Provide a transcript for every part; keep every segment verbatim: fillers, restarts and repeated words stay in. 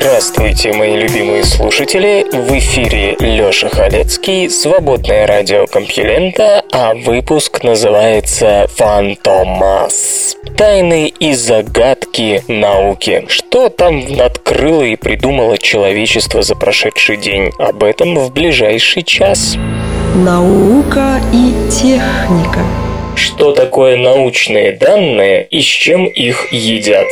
Здравствуйте, мои любимые слушатели! В эфире Лёша Халецкий, свободная радиокомпьюлента, а выпуск называется «Фантомас. Тайны и загадки науки». Что там открыло и придумало человечество за прошедший день? Об этом в ближайший час. Наука и техника. Что такое научные данные и с чем их едят?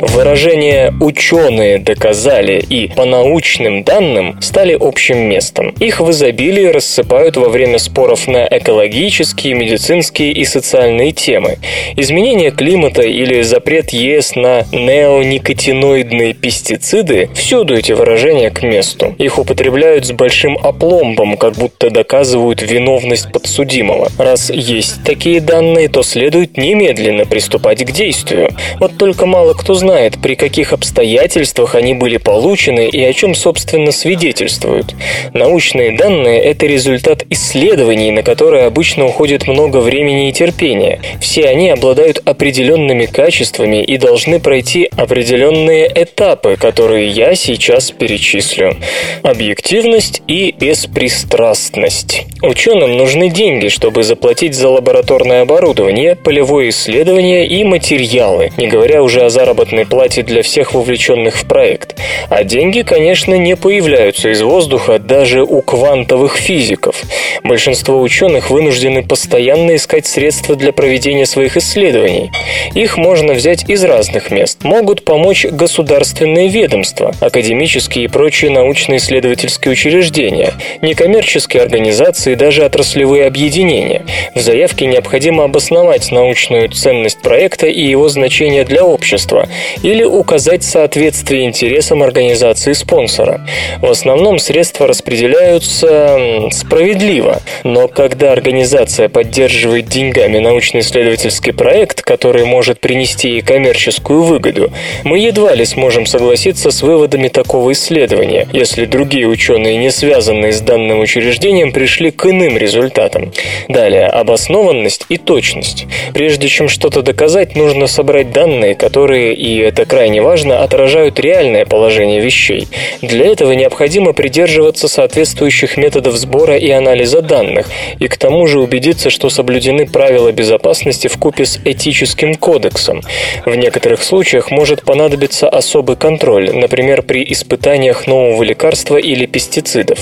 Выражения «ученые доказали» и «по научным данным» стали общим местом. Их в изобилии рассыпают во время споров на экологические, медицинские и социальные темы. Изменение климата или запрет ЕС на неоникотиноидные пестициды – всюду эти выражения к месту. Их употребляют с большим апломбом, как будто доказывают виновность подсудимого. Раз есть такие данные, то следует немедленно приступать к действию. Вот только мало кто знает, при каких обстоятельствах они были получены и о чем, собственно, свидетельствуют. Научные данные – это результат исследований, на которые обычно уходит много времени и терпения. Все они обладают определенными качествами и должны пройти определенные этапы, которые я сейчас перечислю. Объективность и беспристрастность. Ученым нужны деньги, чтобы заплатить за лабораторное оборудование, полевое исследование и материалы, не говоря уже о заработной плате для всех вовлеченных в проект. А деньги, конечно, не появляются из воздуха даже у квантовых физиков. Большинство ученых вынуждены постоянно искать средства для проведения своих исследований. Их можно взять из разных мест. Могут помочь государственные ведомства, академические и прочие научно-исследовательские учреждения, некоммерческие организации и даже отраслевые объединения. В заявке необходимо обосновать научную ценность проекта и его значение для общества, или указать соответствие интересам организации-спонсора. В основном средства распределяются справедливо, но когда организация поддерживает деньгами научно-исследовательский проект, который может принести ей коммерческую выгоду, мы едва ли сможем согласиться с выводами такого исследования, если другие ученые, не связанные с данным учреждением, пришли к иным результатам. Далее, обоснованность и точность. Прежде чем что-то доказать, нужно собрать данные, которые, и это крайне важно, отражают реальное положение вещей. Для этого необходимо придерживаться соответствующих методов сбора и анализа данных, и к тому же убедиться, что соблюдены правила безопасности вкупе с этическим кодексом. В некоторых случаях может понадобиться особый контроль, например, при испытаниях нового лекарства или пестицидов.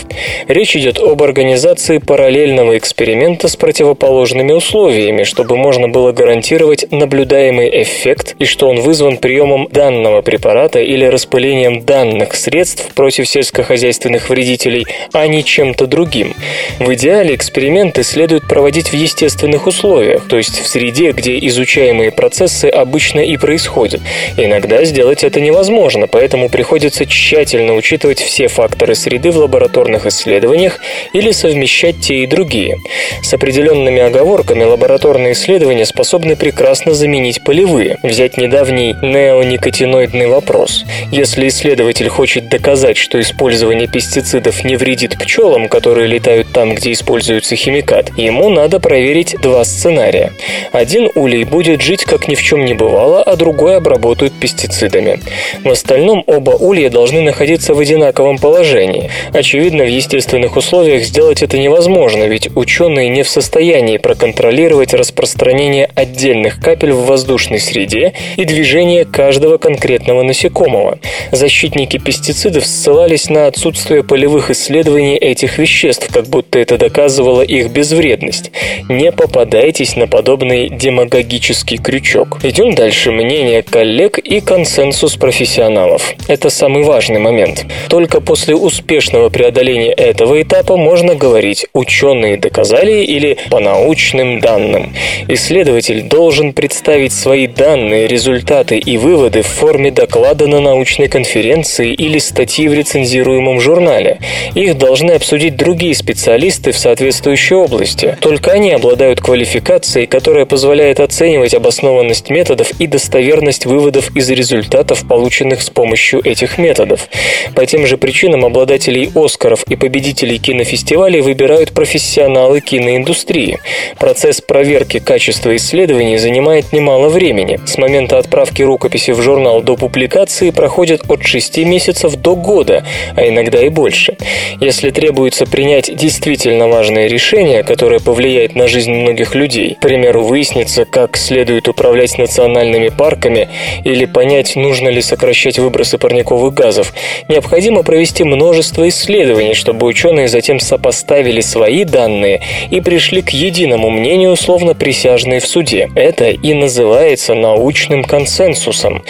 Речь идет об организации параллельного эксперимента с противоположными условиями, чтобы можно было гарантировать наблюдаемый эффект и что он вызван приемом данного препарата или распылением данных средств против сельскохозяйственных вредителей, а не чем-то другим. В идеале эксперименты следует проводить в естественных условиях, то есть в среде, где изучаемые процессы обычно и происходят. Иногда сделать это невозможно, поэтому приходится тщательно учитывать все факторы среды в лабораторных исследованиях или совмещать те и другие. С определенными оговорками лабораторные исследования способны прекрасно заменить полевые. Взять недавний неоникотиноидный вопрос. Если исследователь хочет доказать, что использование пестицидов не вредит пчелам, которые летают там, где используется химикат, ему надо проверить два сценария. Один улей будет жить, как ни в чем не бывало, а другой обработают пестицидами. В остальном оба улья должны находиться в одинаковом положении. Очевидно, в естественных условиях сделать это невозможно, ведь ученые не в состоянии проконтролировать распространение отдельных капель в воздушной среде и движение каждого каждого конкретного насекомого. Защитники пестицидов ссылались на отсутствие полевых исследований этих веществ, как будто это доказывало их безвредность. Не попадайтесь на подобный демагогический крючок. Идем дальше. Мнение коллег и консенсус профессионалов. Это самый важный момент. Только после успешного преодоления этого этапа можно говорить «ученые доказали» или «по научным данным». Исследователь должен представить свои данные, результаты и выводы в форме доклада на научной конференции или статьи в рецензируемом журнале. Их должны обсудить другие специалисты в соответствующей области. Только они обладают квалификацией, которая позволяет оценивать обоснованность методов и достоверность выводов из результатов, полученных с помощью этих методов. По тем же причинам обладателей «Оскаров» и победителей кинофестивалей выбирают профессионалы киноиндустрии. Процесс проверки качества исследований занимает немало времени. С момента отправки рукописи в журнал до публикации проходит от шести месяцев до года, а иногда и больше. Если требуется принять действительно важное решение, которое повлияет на жизнь многих людей, к примеру, выяснится, как следует управлять национальными парками или понять, нужно ли сокращать выбросы парниковых газов, необходимо провести множество исследований, чтобы ученые затем сопоставили свои данные и пришли к единому мнению, словно присяжные в суде. Это и называется научным консенсусом.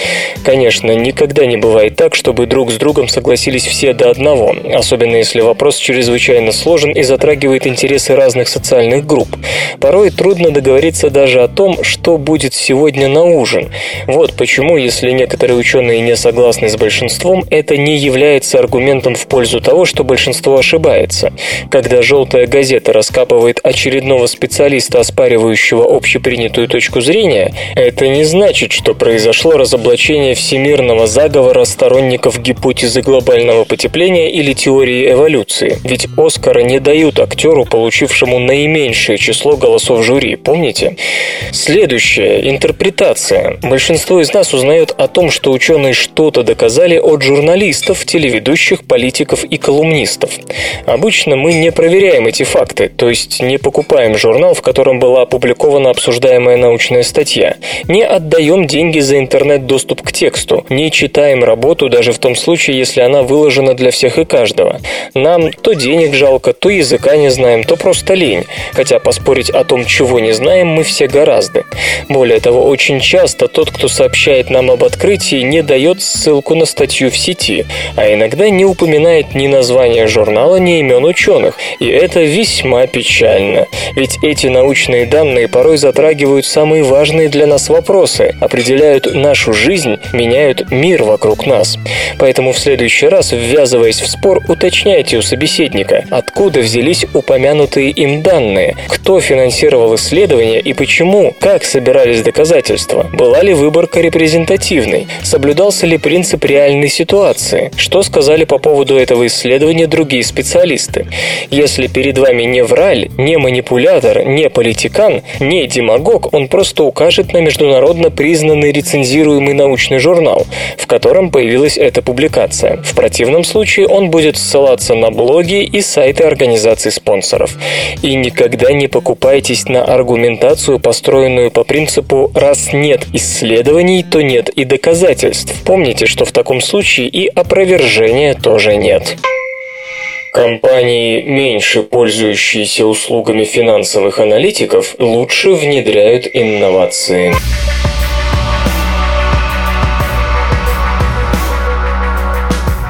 Конечно, никогда не бывает так, чтобы друг с другом согласились все до одного, особенно если вопрос чрезвычайно сложен и затрагивает интересы разных социальных групп. Порой трудно договориться даже о том, что будет сегодня на ужин. Вот почему, если некоторые ученые не согласны с большинством, это не является аргументом в пользу того, что большинство ошибается. Когда «Желтая газета» раскапывает очередного специалиста, оспаривающего общепринятую точку зрения, это не значит, что произошло разоблачение всемирного заговора сторонников гипотезы глобального потепления или теории эволюции. Ведь «Оскара» не дают актеру, получившему наименьшее число голосов жюри, помните? Следующее. Интерпретация. Большинство из нас узнает о том, что ученые что-то доказали от журналистов, телеведущих, политиков и колумнистов. Обычно мы не проверяем эти факты, то есть не покупаем журнал, в котором была опубликована обсуждаемая научная статья, не отдаем деньги за интернет-доступ к тексту, не читаем работу даже в том случае, если она выложена для всех и каждого. Нам то денег жалко, то языка не знаем, то просто лень, хотя поспорить о том, чего не знаем, мы все гораздо. Более того, очень часто тот, кто сообщает нам об открытии, не дает ссылку на статью в сети, а иногда не упоминает ни название журнала, ни имен ученых, и это весьма печально, ведь эти научные данные порой затрагивают самые важные для нас вопросы, определяют нашу жизнь, меняют мир вокруг нас. Поэтому в следующий раз, ввязываясь в спор, уточняйте у собеседника, откуда взялись упомянутые им данные, кто финансировал исследования и почему, как собирались доказательства, была ли выборка репрезентативной, соблюдался ли принцип реальной ситуации, что сказали по поводу этого исследования другие специалисты. Если перед вами не враль, не манипулятор, не политикан, не демагог, он просто укажет на международно признанный рецензируемый научный журнал, в котором появилась эта публикация. В противном случае он будет ссылаться на блоги и сайты организаций-спонсоров. И никогда не покупайтесь на аргументацию, построенную по принципу «раз нет исследований, то нет и доказательств». Помните, что в таком случае и опровержения тоже нет. Компании, меньше пользующиеся услугами финансовых аналитиков, лучше внедряют инновации.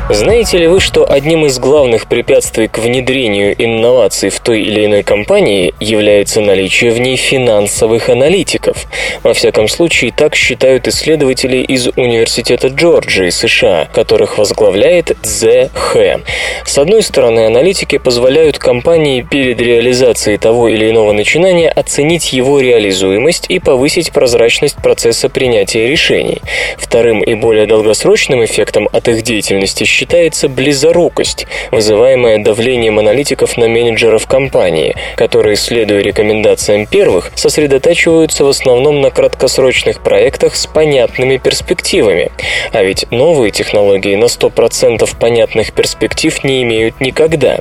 Знаете ли вы, что одним из главных препятствий к внедрению инноваций в той или иной компании является наличие в ней финансовых аналитиков? Во всяком случае, так считают исследователи из Университета Джорджии, США, которых возглавляет Дзе Хэ. С одной стороны, аналитики позволяют компании перед реализацией того или иного начинания оценить его реализуемость и повысить прозрачность процесса принятия решений. Вторым и более долгосрочным эффектом от их деятельности считается близорукость, вызываемая давлением аналитиков на менеджеров компании, которые, следуя рекомендациям первых, сосредотачиваются в основном на краткосрочных проектах с понятными перспективами. А ведь новые технологии на сто процентов понятных перспектив не имеют никогда.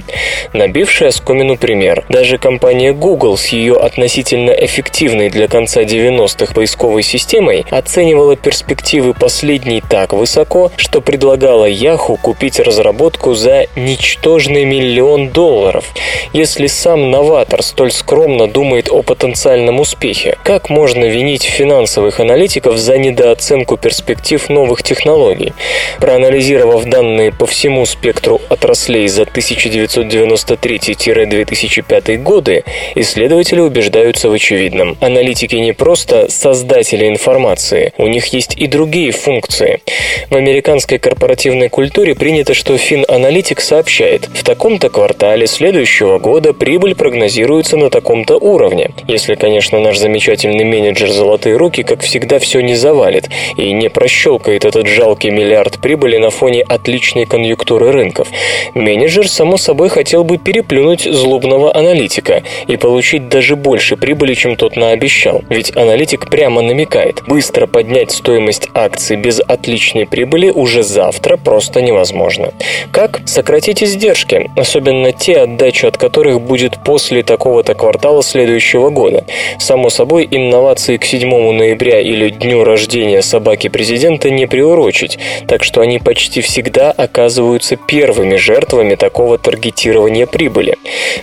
Набивший оскомину пример. Даже компания Google с ее относительно эффективной для конца девяностых поисковой системой оценивала перспективы последней так высоко, что предлагала Яху купить разработку за ничтожный миллион долларов. Если сам новатор столь скромно думает о потенциальном успехе, как можно винить финансовых аналитиков за недооценку перспектив новых технологий? Проанализировав данные по всему спектру отраслей за тысяча девятьсот девяносто третий - две тысячи пятый годы, исследователи убеждаются в очевидном. Аналитики не просто создатели информации, у них есть и другие функции. В американской корпоративной культуре принято, что фин-аналитик сообщает: в таком-то квартале следующего года прибыль прогнозируется на таком-то уровне. Если, конечно, наш замечательный менеджер «Золотые руки», как всегда, все не завалит и не прощелкает этот жалкий миллиард прибыли на фоне отличной конъюнктуры рынков. Менеджер, само собой, хотел бы переплюнуть злобного аналитика и получить даже больше прибыли, чем тот наобещал. Ведь аналитик прямо намекает: быстро поднять стоимость акций без отличной прибыли уже завтра просто невозможно. Как сократить издержки, особенно те, отдачу от которых будет после такого-то квартала следующего года? Само собой, инновации к седьмого ноября или дню рождения собаки президента не приурочить, так что они почти всегда оказываются первыми жертвами такого таргетирования прибыли.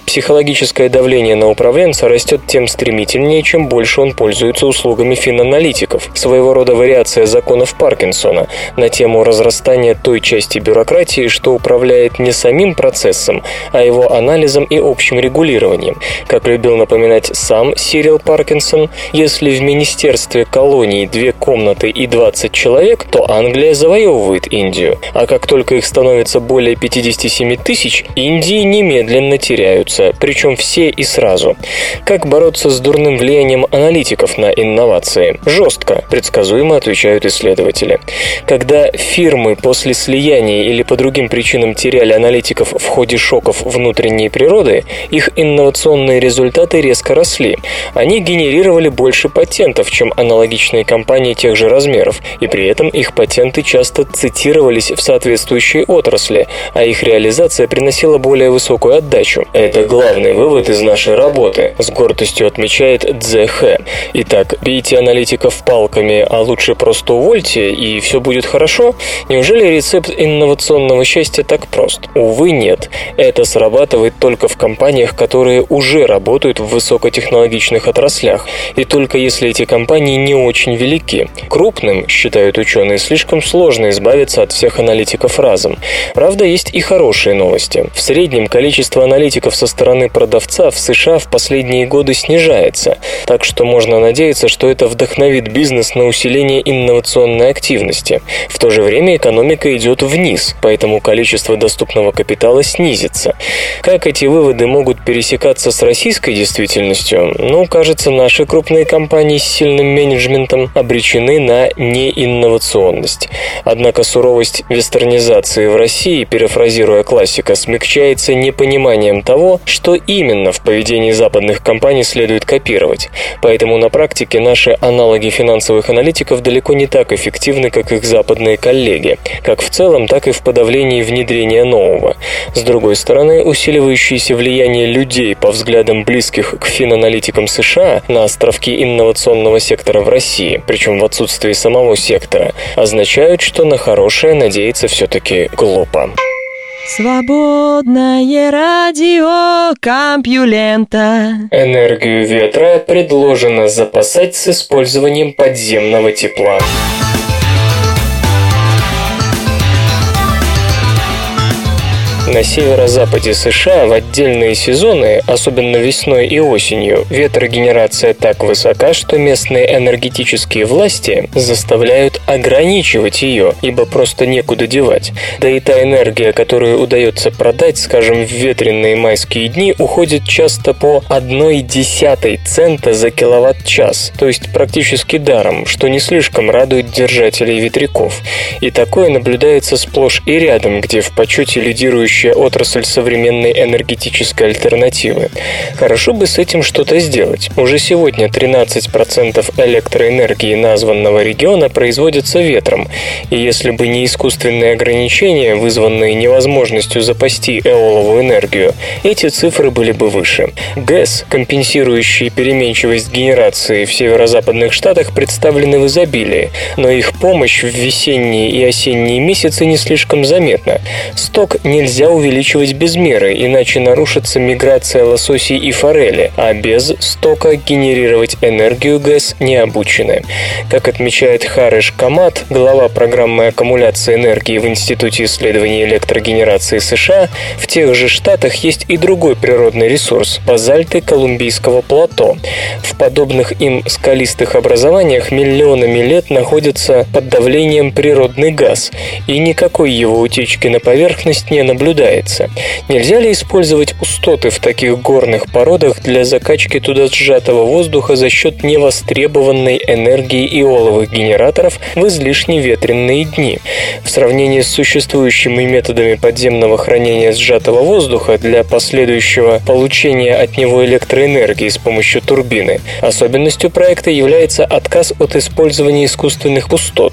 Психологическое давление на управленца растет тем стремительнее, чем больше он пользуется услугами финаналитиков. Своего рода вариация законов Паркинсона на тему разрастания той части бюрократии, что управляет не самим процессом, а его анализом и общим регулированием. Как любил напоминать сам Сирил Паркинсон, если в министерстве колонии две комнаты и двадцать человек, то Англия завоевывает Индию. А как только их становится более пятьдесят семь тысяч, Индии немедленно теряются, причем все и сразу. Как бороться с дурным влиянием аналитиков на инновации? Жестко, предсказуемо отвечают исследователи. Когда фирмы после слияния или по другим причинам теряли аналитиков в ходе шоков внутренней природы, их инновационные результаты резко росли. Они генерировали больше патентов, чем аналогичные компании тех же размеров, и при этом их патенты часто цитировались в соответствующей отрасли, а их реализация приносила более высокую отдачу. Это главный вывод из нашей работы, с гордостью отмечает Дзе Хэ. Итак, бейте аналитиков палками, а лучше просто увольте, и все будет хорошо? Неужели рецепт инновационного счастья так прост? Увы, нет. Это срабатывает только в компаниях, которые уже работают в высокотехнологичных отраслях, и только если эти компании не очень велики. Крупным, считают ученые, слишком сложно избавиться от всех аналитиков разом. Правда, есть и хорошие новости. В среднем количество аналитиков со стороны продавца в США в последние годы снижается, так что можно надеяться, что это вдохновит бизнес на усиление инновационной активности. В то же время экономика идет вниз, поэтому количество доступного капитала снизится. Как эти выводы могут пересекаться с российской действительностью? Ну, кажется, наши крупные компании с сильным менеджментом обречены на неинновационность. Однако суровость вестернизации в России, перефразируя классика, смягчается непониманием того, что именно в поведении западных компаний следует копировать. Поэтому на практике наши аналоги финансовых аналитиков далеко не так эффективны, как их западные коллеги, как в целом, так и в подавлении внедрения нового. С другой стороны, усиливающееся влияние людей по взглядам близких к финаналитикам США на островки инновационного сектора в России, причем в отсутствии самого сектора, означают, что на хорошее надеяться все-таки глупо. Свободная радиокомпьюлента. Энергию ветра предложено запасать с использованием подземного тепла. На северо-западе США в отдельные сезоны, особенно весной и осенью, ветрогенерация так высока, что местные энергетические власти заставляют ограничивать ее, ибо просто некуда девать. Да и та энергия, которую удается продать, скажем, в ветреные майские дни, уходит часто по одна десятая цента за киловатт-час, то есть практически даром, что не слишком радует держателей ветряков. И такое наблюдается сплошь и рядом, где в почете лидирующая отрасль современной энергетической альтернативы. Хорошо бы с этим что-то сделать. Уже сегодня тринадцать процентов электроэнергии названного региона производится ветром, и если бы не искусственные ограничения, вызванные невозможностью запасти эоловую энергию, эти цифры были бы выше. ГЭС, компенсирующие переменчивость генерации в северо-западных штатах, представлены в изобилии, но их помощь в весенние и осенние месяцы не слишком заметна. Сток нельзя увеличивать без меры, иначе нарушится миграция лососей и форели, а без стока генерировать энергию ГЭС не обучены. Как отмечает Харриш Камат, глава программы аккумуляции энергии в Институте исследований электрогенерации США, в тех же штатах есть и другой природный ресурс – базальты Колумбийского плато. В подобных им скалистых образованиях миллионами лет находится под давлением природный газ, и никакой его утечки на поверхность не наблюдается. Нельзя ли использовать пустоты в таких горных породах для закачки туда сжатого воздуха за счет невостребованной энергии иоловых генераторов в излишне ветреные дни? В сравнении с существующими методами подземного хранения сжатого воздуха для последующего получения от него электроэнергии с помощью турбины, особенностью проекта является отказ от использования искусственных пустот.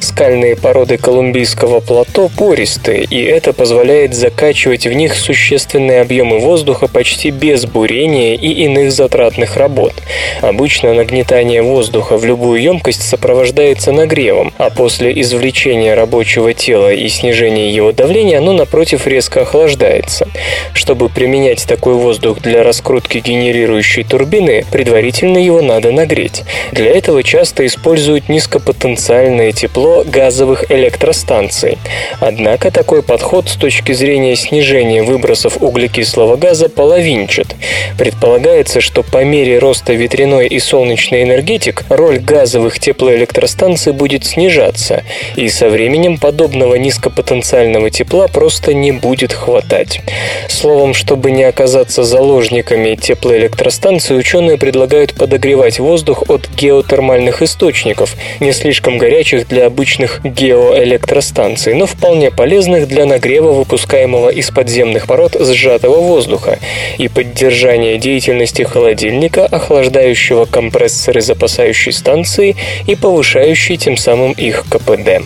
Скальные породы Колумбийского плато пористые, и это позволяет закачивать в них существенные объемы воздуха почти без бурения и иных затратных работ. Обычно нагнетание воздуха в любую емкость сопровождается нагревом, а после извлечения рабочего тела и снижения его давления оно, напротив, резко охлаждается. Чтобы применять такой воздух для раскрутки генерирующей турбины, предварительно его надо нагреть. Для этого часто используют низкопотенциальное тепло газовых электростанций. Однако такой подход с точки зрения снижения выбросов углекислого газа половинчат. Предполагается, что по мере роста ветряной и солнечной энергетик роль газовых теплоэлектростанций будет снижаться, и со временем подобного низкопотенциального тепла просто не будет хватать. Словом, чтобы не оказаться заложниками теплоэлектростанций, ученые предлагают подогревать воздух от геотермальных источников, не слишком горячих для обычных геоэлектростанций, но вполне полезных для нагрева выпускаемого из подземных пород сжатого воздуха и поддержания деятельности холодильника, охлаждающего компрессоры запасающей станции и повышающей тем самым их ка пэ дэ.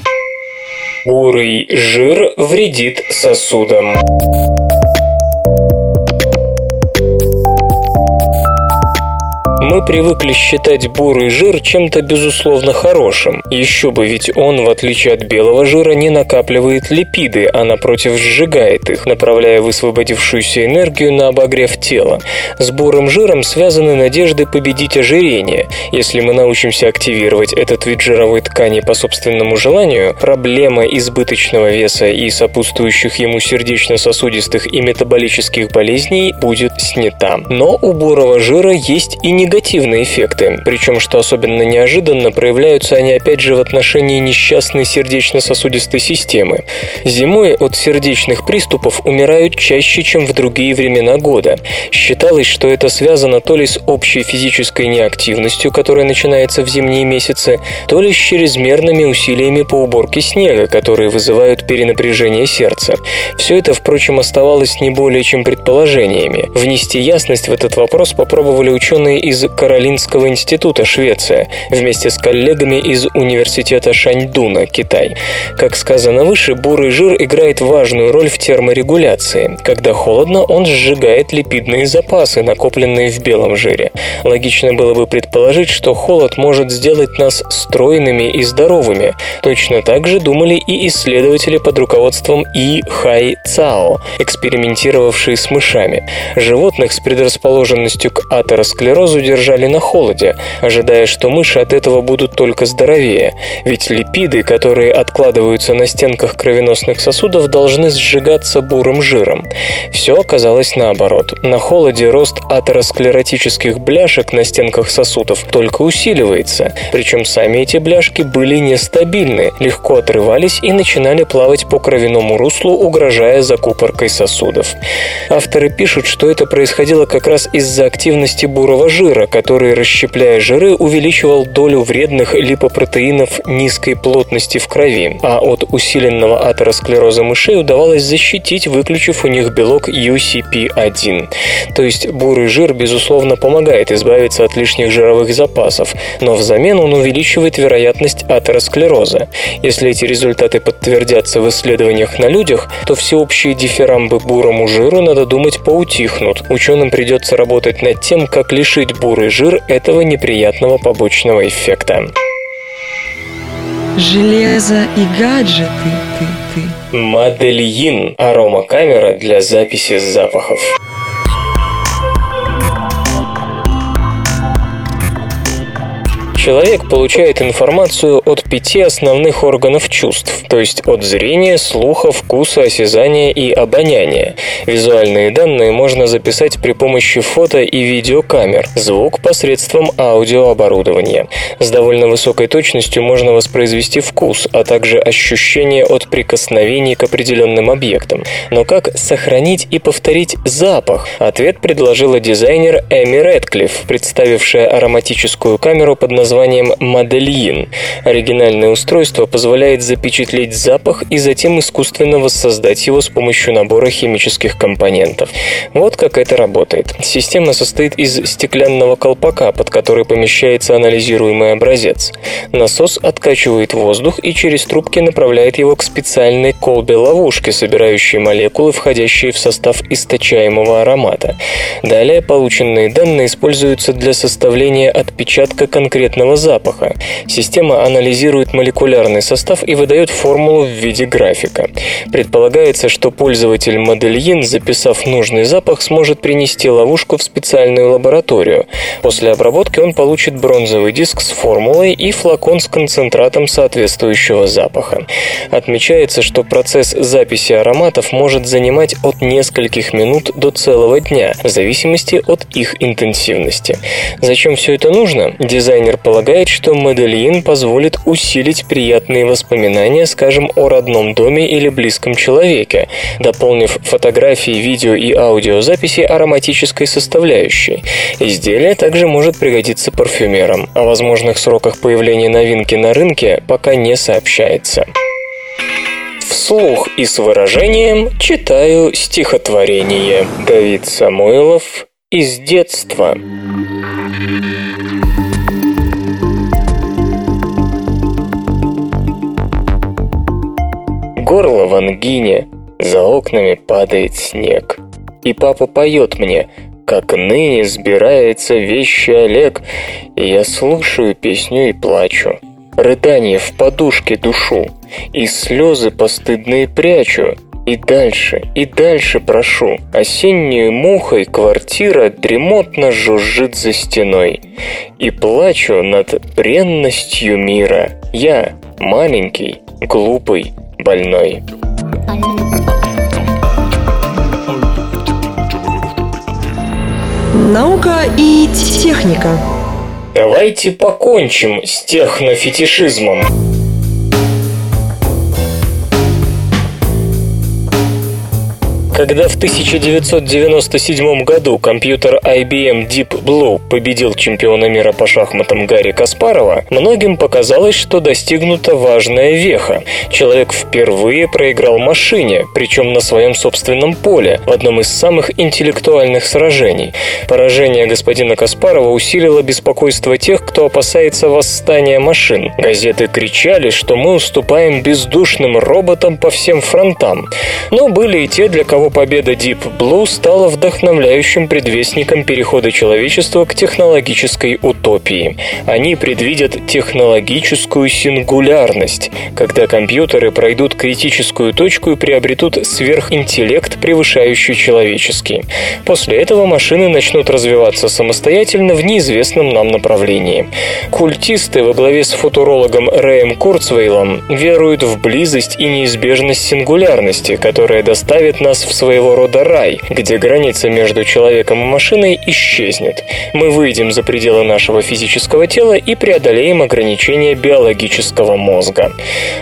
Бурый жир вредит сосудам. Мы привыкли считать бурый жир чем-то безусловно хорошим. Еще бы, ведь он, в отличие от белого жира, не накапливает липиды, а напротив сжигает их, направляя высвободившуюся энергию на обогрев тела. С бурым жиром связаны надежды победить ожирение. Если мы научимся активировать этот вид жировой ткани по собственному желанию, проблема избыточного веса и сопутствующих ему сердечно-сосудистых и метаболических болезней будет снята. Но у бурого жира есть и негативные Негативные эффекты, причем, что особенно неожиданно, проявляются они опять же в отношении несчастной сердечно-сосудистой системы. Зимой от сердечных приступов умирают чаще, чем в другие времена года. Считалось, что это связано то ли с общей физической неактивностью, которая начинается в зимние месяцы, то ли с чрезмерными усилиями по уборке снега, которые вызывают перенапряжение сердца. Все это, впрочем, оставалось не более чем предположениями. Внести ясность в этот вопрос попробовали ученые из Каролинского института, Швеция, вместе с коллегами из Университета Шаньдуна, Китай. Как сказано выше, бурый жир играет важную роль в терморегуляции. Когда холодно, он сжигает липидные запасы, накопленные в белом жире. Логично было бы предположить, что холод может сделать нас стройными и здоровыми. Точно так же думали и исследователи под руководством И. Хай Цао, экспериментировавшие с мышами. Животных с предрасположенностью к атеросклерозу держали держали на холоде, ожидая, что мыши от этого будут только здоровее, ведь липиды, которые откладываются на стенках кровеносных сосудов, должны сжигаться бурым жиром. Все оказалось наоборот. На холоде рост атеросклеротических бляшек на стенках сосудов только усиливается, причем сами эти бляшки были нестабильны, легко отрывались и начинали плавать по кровяному руслу, угрожая закупоркой сосудов. Авторы пишут, что это происходило как раз из-за активности бурого жира, который, расщепляя жиры, увеличивал долю вредных липопротеинов низкой плотности в крови, а от усиленного атеросклероза мышей удавалось защитить, выключив у них белок ю си пи один. То есть бурый жир, безусловно, помогает избавиться от лишних жировых запасов, но взамен он увеличивает вероятность атеросклероза. Если эти результаты подтвердятся в исследованиях на людях, то всеобщие дифирамбы бурому жиру, надо думать, поутихнут. Ученым придется работать над тем, как лишить бурый жир этого неприятного побочного эффекта. Железо и гаджеты. Ты, ты. Моделин. Аромакамера для записи запахов. Человек получает информацию от пяти основных органов чувств, то есть от зрения, слуха, вкуса, осязания и обоняния. Визуальные данные можно записать при помощи фото- и видеокамер, звук посредством аудиооборудования. С довольно высокой точностью можно воспроизвести вкус, а также ощущение от прикосновений к определенным объектам. Но как сохранить и повторить запах? Ответ предложила дизайнер Эми Редклифф, представившая ароматическую камеру под названием названием «Моделин». Оригинальное устройство позволяет запечатлеть запах и затем искусственно воссоздать его с помощью набора химических компонентов. Вот как это работает. Система состоит из стеклянного колпака, под который помещается анализируемый образец. Насос откачивает воздух и через трубки направляет его к специальной колбе-ловушке, собирающей молекулы, входящие в состав источаемого аромата. Далее полученные данные используются для составления отпечатка конкретного запаха. Система анализирует молекулярный состав и выдает формулу в виде графика. Предполагается, что пользователь Моделин, записав нужный запах, сможет принести ловушку в специальную лабораторию. После обработки он получит бронзовый диск с формулой и флакон с концентратом соответствующего запаха. Отмечается, что процесс записи ароматов может занимать от нескольких минут до целого дня, в зависимости от их интенсивности. Зачем все это нужно? Дизайнер полагает, что Моделин позволит усилить приятные воспоминания, скажем, о родном доме или близком человеке, дополнив фотографии, видео и аудиозаписи ароматической составляющей. Изделие также может пригодиться парфюмерам. О возможных сроках появления новинки на рынке пока не сообщается. Вслух и с выражением читаю стихотворение. Давид Самойлов. Из детства. Горло в ангине, за окнами падает снег. И папа поет мне, как ныне сбирается вещий Олег, и я слушаю песню и плачу. Рыдание в подушке душу, и слезы постыдные прячу. И дальше, и дальше прошу, осенней мухой квартира дремотно жужжит за стеной. И плачу над бренностью мира. Я маленький, глупый, больной. Наука и техника. Давайте покончим с технофетишизмом. Когда в тысяча девятьсот девяносто седьмом году компьютер ай би эм Deep Blue победил чемпиона мира по шахматам Гарри Каспарова, многим показалось, что достигнута важная веха. Человек впервые проиграл машине, причем на своем собственном поле, в одном из самых интеллектуальных сражений. Поражение господина Каспарова усилило беспокойство тех, кто опасается восстания машин. Газеты кричали, что мы уступаем бездушным роботам по всем фронтам. Но были и те, для кого Его победа Deep Blue стала вдохновляющим предвестником перехода человечества к технологической утопии. Они предвидят технологическую сингулярность, когда компьютеры пройдут критическую точку и приобретут сверхинтеллект, превышающий человеческий. После этого машины начнут развиваться самостоятельно в неизвестном нам направлении. Культисты во главе с футурологом Рэем Курцвейлом веруют в близость и неизбежность сингулярности, которая доставит нас в своего рода рай, где граница между человеком и машиной исчезнет. Мы выйдем за пределы нашего физического тела и преодолеем ограничения биологического мозга.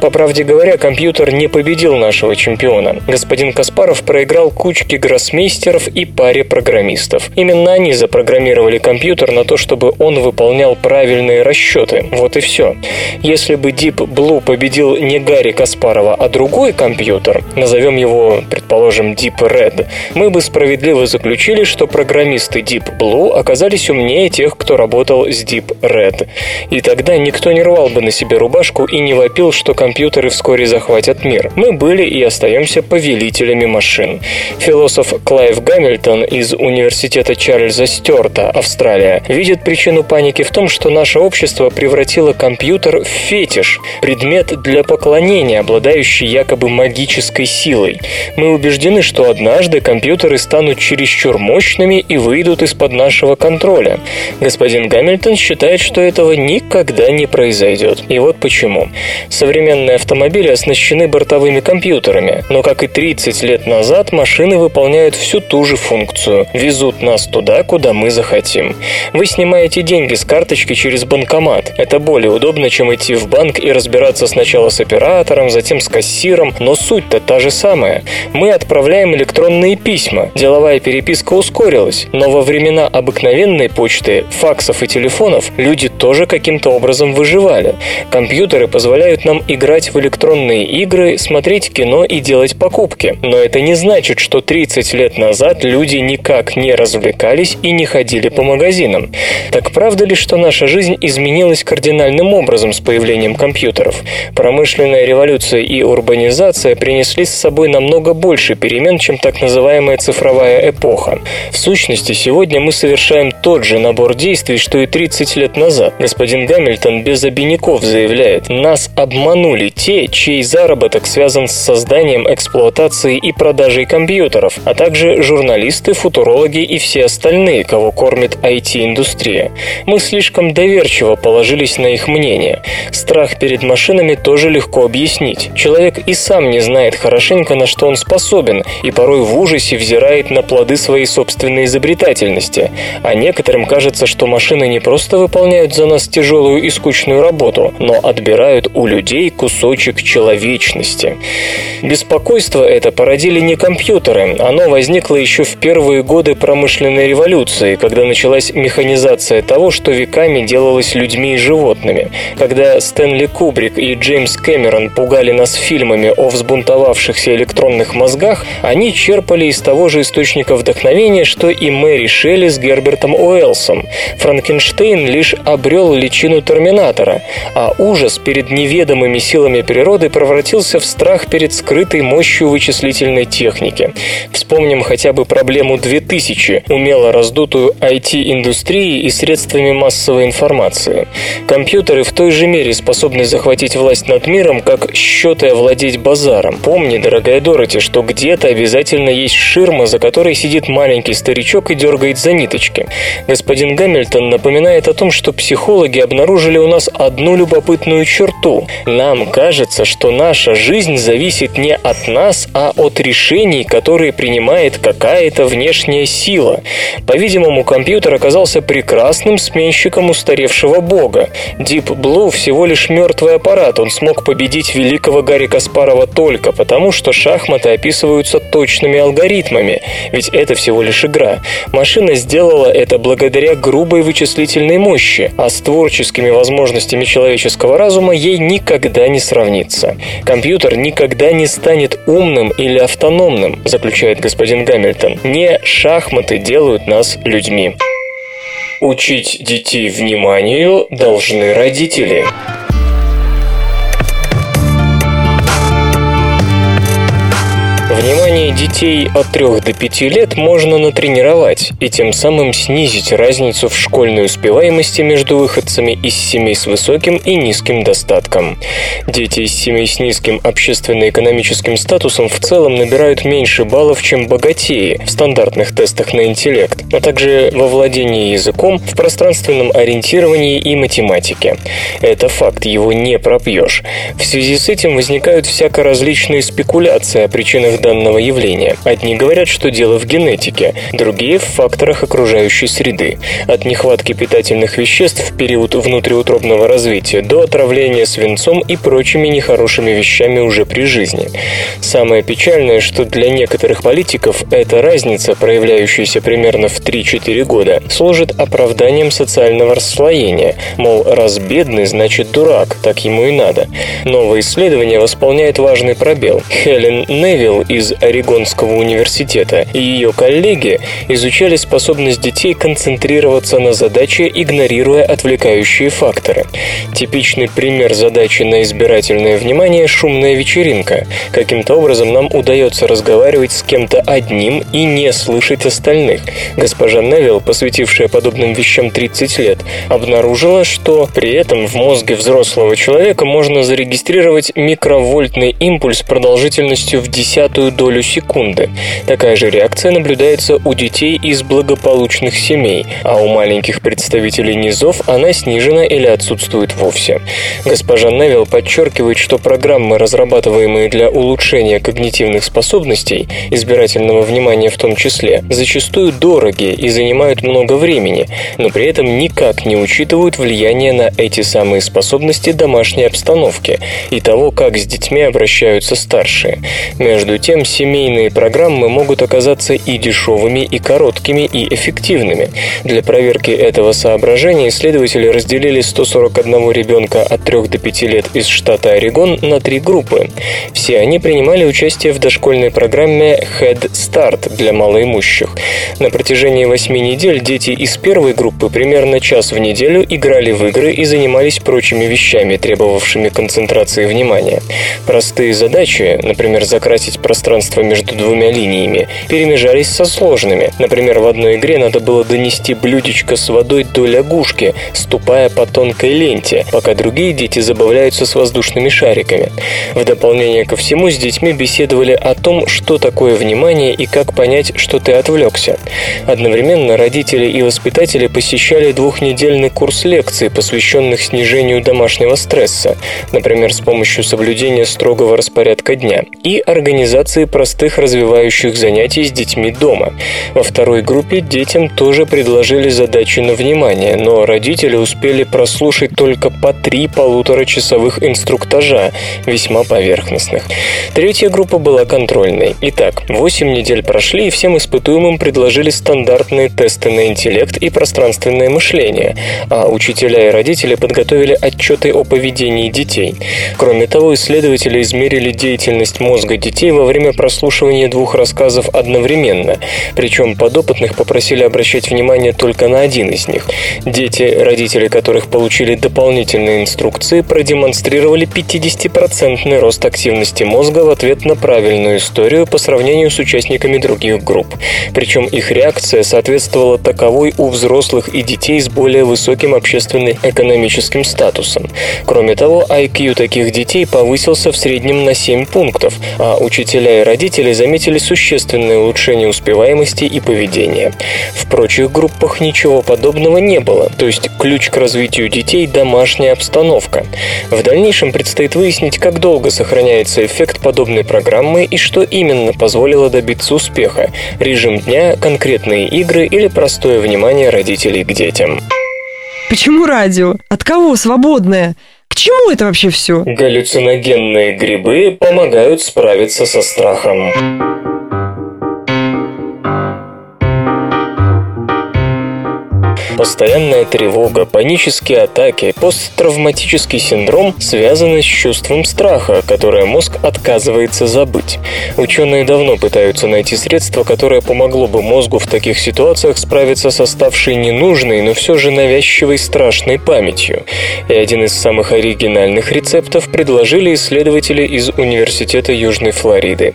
По правде говоря, компьютер не победил нашего чемпиона. Господин Каспаров проиграл кучке гроссмейстеров и паре программистов. Именно они запрограммировали компьютер на то, чтобы он выполнял правильные расчеты. Вот и все. Если бы Deep Blue победил не Гарри Каспарова, а другой компьютер, назовем его, предположим, Deep Red, мы бы справедливо заключили, что программисты Deep Blue оказались умнее тех, кто работал с Deep Red. И тогда никто не рвал бы на себе рубашку и не вопил, что компьютеры вскоре захватят мир. Мы были и остаемся повелителями машин. Философ Клайв Гамильтон из Университета Чарльза Стёрта, Австралия, видит причину паники в том, что наше общество превратило компьютер в фетиш, предмет для поклонения, обладающий якобы магической силой. Мы убеждены, что однажды компьютеры станут чересчур мощными и выйдут из-под нашего контроля. Господин Гамильтон считает, что этого никогда не произойдет. И вот почему. Современные автомобили оснащены бортовыми компьютерами, но, как и тридцать лет назад, машины выполняют всю ту же функцию – везут нас туда, куда мы захотим. Вы снимаете деньги с карточки через банкомат. Это более удобно, чем идти в банк и разбираться сначала с оператором, затем с кассиром, но суть-то та же самая. Мы отправляем электронные письма, деловая переписка ускорилась, но во времена обыкновенной почты, факсов и телефонов люди тоже каким-то образом выживали. Компьютеры позволяют нам играть в электронные игры, смотреть кино и делать покупки. Но это не значит, что тридцать лет назад люди никак не развлекались и не ходили по магазинам. Так правда ли, что наша жизнь изменилась кардинальным образом с появлением компьютеров? Промышленная революция и урбанизация принесли с собой намного больше перемен, чем так называемая цифровая эпоха. В сущности, сегодня мы совершаем тот же набор действий, что и тридцать лет назад. Господин Гамильтон без обиняков заявляет: «Нас обманули те, чей заработок связан с созданием, эксплуатацией и продажей компьютеров, а также журналисты, футурологи и все остальные, кого кормит ай ти-индустрия. Мы слишком доверчиво положились на их мнение. Страх перед машинами тоже легко объяснить. Человек и сам не знает хорошенько, на что он способен, и порой в ужасе взирает на плоды своей собственной изобретательности. А некоторым кажется, что машины не просто выполняют за нас тяжелую и скучную работу, но отбирают у людей кусочек человечности». Беспокойство это породили не компьютеры, оно возникло еще в первые годы промышленной революции, когда началась механизация того, что веками делалось людьми и животными. Когда Стэнли Кубрик и Джеймс Кэмерон пугали нас фильмами о взбунтовавшихся электронных мозгах, они черпали из того же источника вдохновения, что и Мэри Шелли с Гербертом Уэллсом. Франкенштейн лишь обрел личину Терминатора, а ужас перед неведомыми силами природы превратился в страх перед скрытой мощью вычислительной техники. Вспомним хотя бы проблему две тысячи, умело раздутую ай ти-индустрией и средствами массовой информации. Компьютеры в той же мере способны захватить власть над миром, как счеты овладеть базаром. Помни, дорогая Дороти, что где-то обязательно есть ширма, за которой сидит маленький старичок и дергает за ниточки. Господин Гамильтон напоминает о том, что психологи обнаружили у нас одну любопытную черту. Нам кажется, что наша жизнь зависит не от нас, а от решений, которые принимает какая-то внешняя сила. По-видимому, компьютер оказался прекрасным сменщиком устаревшего бога. Deep Blue всего лишь мертвый аппарат, он смог победить великого Гарри Каспарова только потому, что шахматы описываются точными алгоритмами, ведь это всего лишь игра. Машина сделала это благодаря грубой вычислительной мощи, а с творческими возможностями человеческого разума ей никогда не сравнится. Компьютер никогда не не станет умным или автономным, заключает господин Гамильтон. Не шахматы делают нас людьми. Учить детей вниманию должны родители. Внимание детей от трёх до пяти лет можно натренировать и тем самым снизить разницу в школьной успеваемости между выходцами из семей с высоким и низким достатком. Дети из семей с низким общественно-экономическим статусом в целом набирают меньше баллов, чем богатеи в стандартных тестах на интеллект, а также во владении языком, в пространственном ориентировании и математике. Это факт, его не пропьешь. В связи с этим возникают всяко различные спекуляции о причинах данного явления. Одни говорят, что дело в генетике, другие – в факторах окружающей среды. От нехватки питательных веществ в период внутриутробного развития до отравления свинцом и прочими нехорошими вещами уже при жизни. Самое печальное, что для некоторых политиков эта разница, проявляющаяся примерно в три-четыре года, служит оправданием социального расслоения. Мол, раз бедный, значит дурак, так ему и надо. Новое исследование восполняет важный пробел. Хелен Невилл из Орегонского университета и ее коллеги изучали способность детей концентрироваться на задаче, игнорируя отвлекающие факторы. Типичный пример задачи на избирательное внимание – шумная вечеринка. Каким-то образом нам удается разговаривать с кем-то одним и не слышать остальных. Госпожа Невилл, посвятившая подобным вещам тридцать лет, обнаружила, что при этом в мозге взрослого человека можно зарегистрировать микровольтный импульс продолжительностью в десятую долю секунды. Такая же реакция наблюдается у детей из благополучных семей, а у маленьких представителей низов она снижена или отсутствует вовсе. Госпожа Невилл подчеркивает, что программы, разрабатываемые для улучшения когнитивных способностей, избирательного внимания в том числе, зачастую дороги и занимают много времени, но при этом никак не учитывают влияние на эти самые способности домашней обстановки и того, как с детьми обращаются старшие. Между тем, семейные программы могут оказаться и дешевыми, и короткими, и эффективными. Для проверки этого соображения исследователи разделили сто сорок одного ребенка от трёх до пяти лет из штата Орегон на три группы. Все они принимали участие в дошкольной программе Head Start для малоимущих. На протяжении восьми недель дети из первой группы примерно час в неделю играли в игры и занимались прочими вещами, требовавшими концентрации внимания. Простые задачи, например, закрасить пространство между двумя линиями, перемежались со сложными. Например, в одной игре надо было донести блюдечко с водой до лягушки, ступая по тонкой ленте, пока другие дети забавляются с воздушными шариками. В дополнение ко всему, с детьми беседовали о том, что такое внимание и как понять, что ты отвлекся. Одновременно родители и воспитатели посещали двухнедельный курс лекций, посвященных снижению домашнего стресса, например, с помощью соблюдения строгого распорядка дня, и организации простых развивающих занятий с детьми дома. Во второй группе детям тоже предложили задачи на внимание, но родители успели прослушать только по три полуторачасовых инструктажа, весьма поверхностных. Третья группа была контрольной. Итак, восемь недель прошли, и всем испытуемым предложили стандартные тесты на интеллект и пространственное мышление, а учителя и родители подготовили отчеты о поведении детей. Кроме того, исследователи измерили деятельность мозга детей во время прослушивания двух рассказов одновременно, причем подопытных попросили обращать внимание только на один из них. Дети, родители которых получили дополнительные инструкции, продемонстрировали пятидесятипроцентный рост активности мозга в ответ на правильную историю по сравнению с участниками других групп. Причем их реакция соответствовала таковой у взрослых и детей с более высоким общественно-экономическим статусом. Кроме того, ай кью таких детей повысился в среднем на семь пунктов, а учителя и родители заметили существенное улучшение успеваемости и поведения. В прочих группах ничего подобного не было, то есть ключ к развитию детей – домашняя обстановка. В дальнейшем предстоит выяснить, как долго сохраняется эффект подобной программы и что именно позволило добиться успеха – режим дня, конкретные игры или простое внимание родителей к детям. Почему радио? От кого свободное? К чему это вообще все? Галлюциногенные грибы помогают справиться со страхом. Постоянная тревога, панические атаки, посттравматический синдром связаны с чувством страха, которое мозг отказывается забыть. Ученые давно пытаются найти средство, которое помогло бы мозгу в таких ситуациях справиться с оставшей ненужной, но все же навязчивой страшной памятью. И один из самых оригинальных рецептов предложили исследователи из Университета Южной Флориды.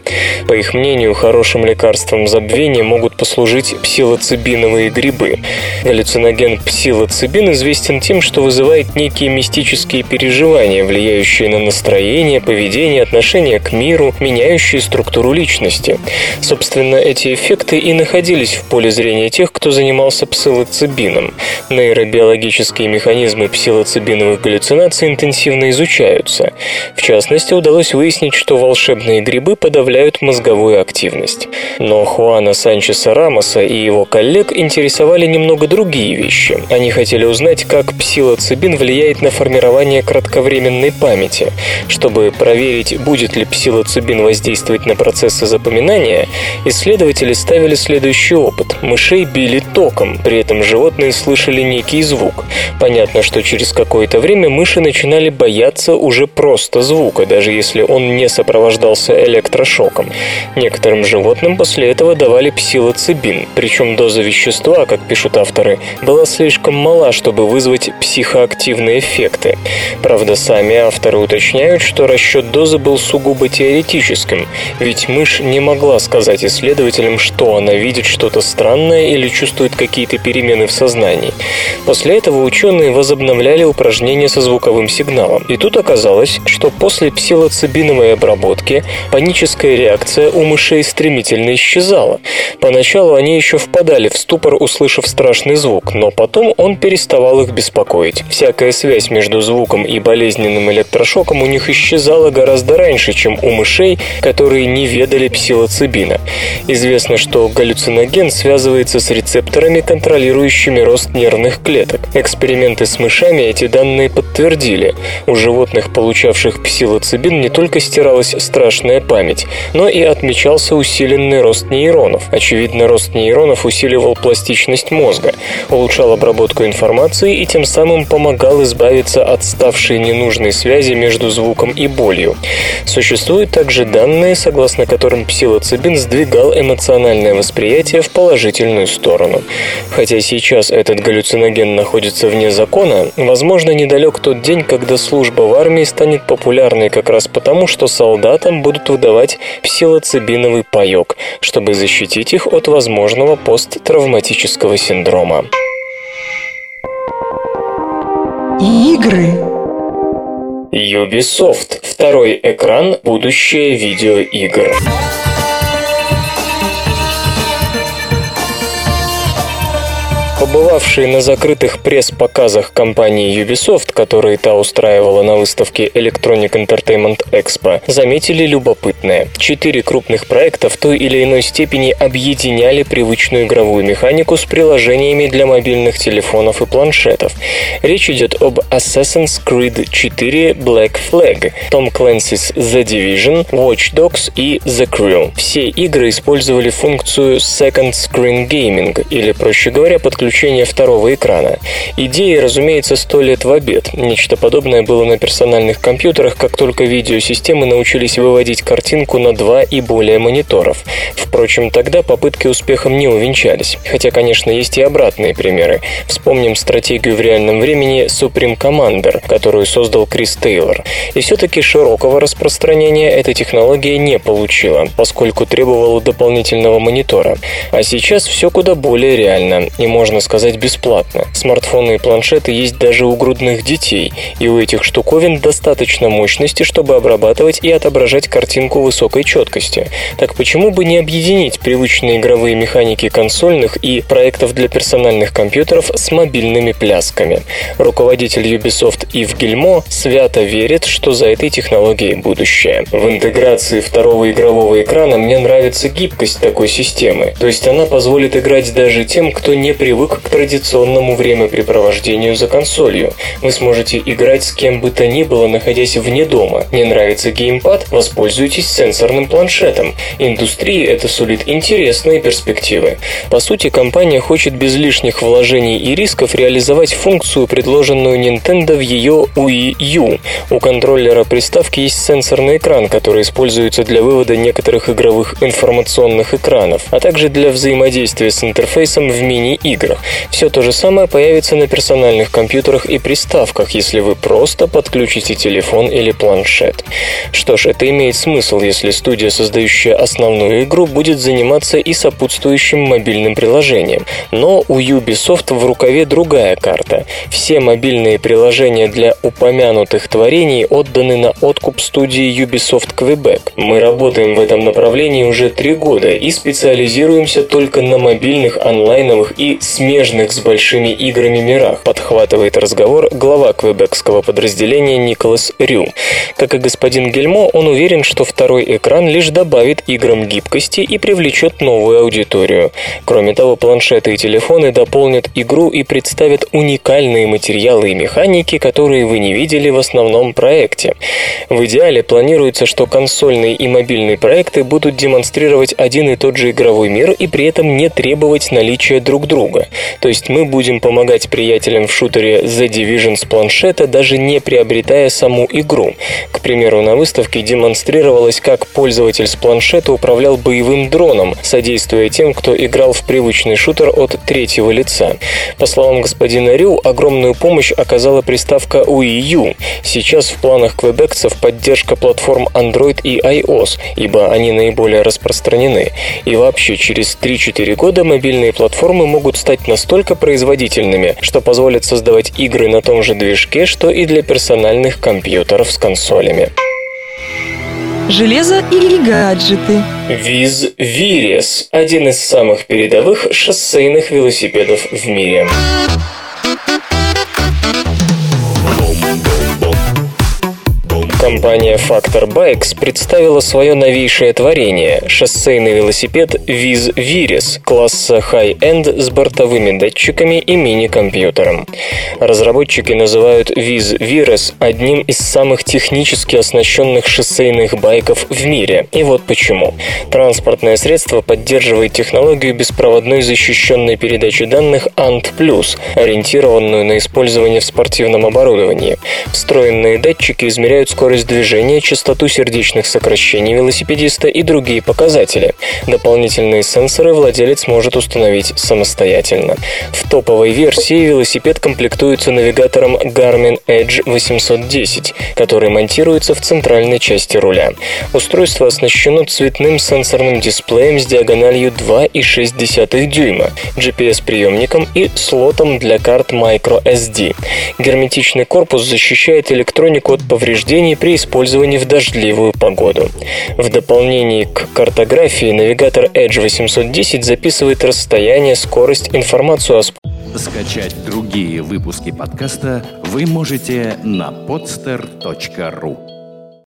По их мнению, хорошим лекарством забвения могут послужить псилоцибиновые грибы. Галлюциноген псилоцибин известен тем, что вызывает некие мистические переживания, влияющие на настроение, поведение, отношение к миру, меняющие структуру личности. Собственно, эти эффекты и находились в поле зрения тех, кто занимался псилоцибином. Нейробиологические механизмы псилоцибиновых галлюцинаций интенсивно изучаются. В частности, удалось выяснить, что волшебные грибы подавляют мозговую активность. Но Хуана Санчеса Рамоса и его коллег интересовали немного другие вещи. Они хотели узнать, как псилоцибин влияет на формирование кратковременной памяти. Чтобы проверить, будет ли псилоцибин воздействовать на процессы запоминания, исследователи ставили следующий опыт. Мышей били током, при этом животные слышали некий звук. Понятно, что через какое-то время мыши начинали бояться уже просто звука, даже если он не сопровождался электрошоком. Некоторым животным после этого давали псилоцибин, причем доза вещества, как пишут авторы, была слишком мала, чтобы вызвать психоактивные эффекты. Правда, сами авторы уточняют, что расчет дозы был сугубо теоретическим, ведь мышь не могла сказать исследователям, что она видит что-то странное или чувствует какие-то перемены в сознании. После этого ученые возобновляли упражнения со звуковым сигналом, и тут оказалось, что после псилоцибиновой обработки паническая реакция у мышей стремительно исчезала. Поначалу они еще впадали в ступор, услышав страшный звук, но потом он переставал их беспокоить. Всякая связь между звуком и болезненным электрошоком у них исчезала гораздо раньше, чем у мышей, которые не ведали псилоцибина. Известно, что галлюциноген связывается с рецепторами, контролирующими рост нервных клеток. Эксперименты с мышами эти данные подтвердили. У животных, получавших псилоцибин, не только стиралась страшная память, но и отмечался усиленный рост нейронов. Очевидно, рост нейронов усиливал пластичность мозга, улучшал обработку информации и тем самым помогал избавиться от ставшей ненужной связи между звуком и болью. Существуют также данные, согласно которым псилоцибин сдвигал эмоциональное восприятие в положительную сторону. Хотя сейчас этот галлюциноген находится вне закона, возможно, недалек тот день, когда служба в армии станет популярной как раз потому, что солдатам будут выдавать псилоцибиновый паёк, чтобы защитить их от возможного посттравматического синдрома. И игры. Ubisoft. Второй экран. Будущее видеоигр. Побывавшие на закрытых пресс-показах компании Ubisoft, которые та устраивала на выставке Electronic Entertainment Expo, заметили любопытное. Четыре крупных проекта в той или иной степени объединяли привычную игровую механику с приложениями для мобильных телефонов и планшетов. Речь идет об Assassin's Creed четыре Black Flag, Tom Clancy's The Division, Watch Dogs и The Crew. Все игры использовали функцию Second Screen Gaming, или, проще говоря, подключение второго экрана. Идея, разумеется, сто лет в обед. Нечто подобное было на персональных компьютерах, как только видеосистемы научились выводить картинку на два и более мониторов. Впрочем, тогда попытки успехом не увенчались. Хотя, конечно, есть и обратные примеры. Вспомним стратегию в реальном времени Supreme Commander, которую создал Крис Тейлор. И все-таки широкого распространения эта технология не получила, поскольку требовала дополнительного монитора. А сейчас все куда более реально, и можно сказать, бесплатно. Смартфоны и планшеты есть даже у грудных детей, и у этих штуковин достаточно мощности, чтобы обрабатывать и отображать картинку высокой четкости. Так почему бы не объединить привычные игровые механики консольных и проектов для персональных компьютеров с мобильными плясками? Руководитель Ubisoft Ив Гильмо свято верит, что за этой технологией будущее. В интеграции второго игрового экрана мне нравится гибкость такой системы, то есть она позволит играть даже тем, кто не привык к традиционному времяпрепровождению за консолью. Вы сможете играть с кем бы то ни было, находясь вне дома. Не нравится геймпад? Воспользуйтесь сенсорным планшетом. Индустрии это сулит интересные перспективы. По сути, компания хочет без лишних вложений и рисков реализовать функцию, предложенную Nintendo в ее Wii U. У контроллера приставки есть сенсорный экран, который используется для вывода некоторых игровых информационных экранов, а также для взаимодействия с интерфейсом в мини-играх. Все то же самое появится на персональных компьютерах и приставках, если вы просто подключите телефон или планшет. Что ж, это имеет смысл, если студия, создающая основную игру, будет заниматься и сопутствующим мобильным приложением. Но у Ubisoft в рукаве другая карта. Все мобильные приложения для упомянутых творений отданы на откуп студии Ubisoft Quebec. Мы работаем в этом направлении уже три года и специализируемся только на мобильных, онлайновых и смежных с большими играми мирах, подхватывает разговор глава квебекского подразделения Николас Рю. Как и господин Гельмо, он уверен, что второй экран лишь добавит играм гибкости и привлечет новую аудиторию. Кроме того, планшеты и телефоны дополнят игру и представят уникальные материалы и механики, которые вы не видели в основном проекте. В идеале планируется, что консольные и мобильные проекты будут демонстрировать один и тот же игровой мир и при этом не требовать наличия друг друга. То есть мы будем помогать приятелям в шутере The Division с планшета, даже не приобретая саму игру. К примеру, на выставке демонстрировалось, как пользователь с планшета управлял боевым дроном, содействуя тем, кто играл в привычный шутер от третьего лица. По словам господина Рю, огромную помощь оказала приставка Wii U. Сейчас в планах квебекцев поддержка платформ Android и iOS, ибо они наиболее распространены. И вообще, через три-четыре года мобильные платформы могут стать настолько производительными, что позволят создавать игры на том же движке, что и для персональных компьютеров с консолями. Железо или гаджеты? Vis Virus – один из самых передовых шоссейных велосипедов в мире. Компания Factor Bikes представила свое новейшее творение – шоссейный велосипед Vis Virus класса High-End с бортовыми датчиками и мини-компьютером. Разработчики называют Vis Virus одним из самых технически оснащенных шоссейных байков в мире. И вот почему. Транспортное средство поддерживает технологию беспроводной защищенной передачи данных эй эн ти плюс, ориентированную на использование в спортивном оборудовании. Встроенные датчики измеряют скорость движения, частоту сердечных сокращений велосипедиста и другие показатели. Дополнительные сенсоры владелец может установить самостоятельно. В топовой версии велосипед комплектуется навигатором Garmin Edge восемьсот десять, который монтируется в центральной части руля. Устройство оснащено цветным сенсорным дисплеем с диагональю два целых шесть десятых дюйма, джи пи эс-приемником и слотом для карт microSD. Герметичный корпус защищает электронику от повреждений при использовании в дождливую погоду. В дополнение к картографии навигатор Edge восемьсот десять записывает расстояние, скорость, информацию о спорте. Скачать другие выпуски подкаста вы можете на podster точка ру.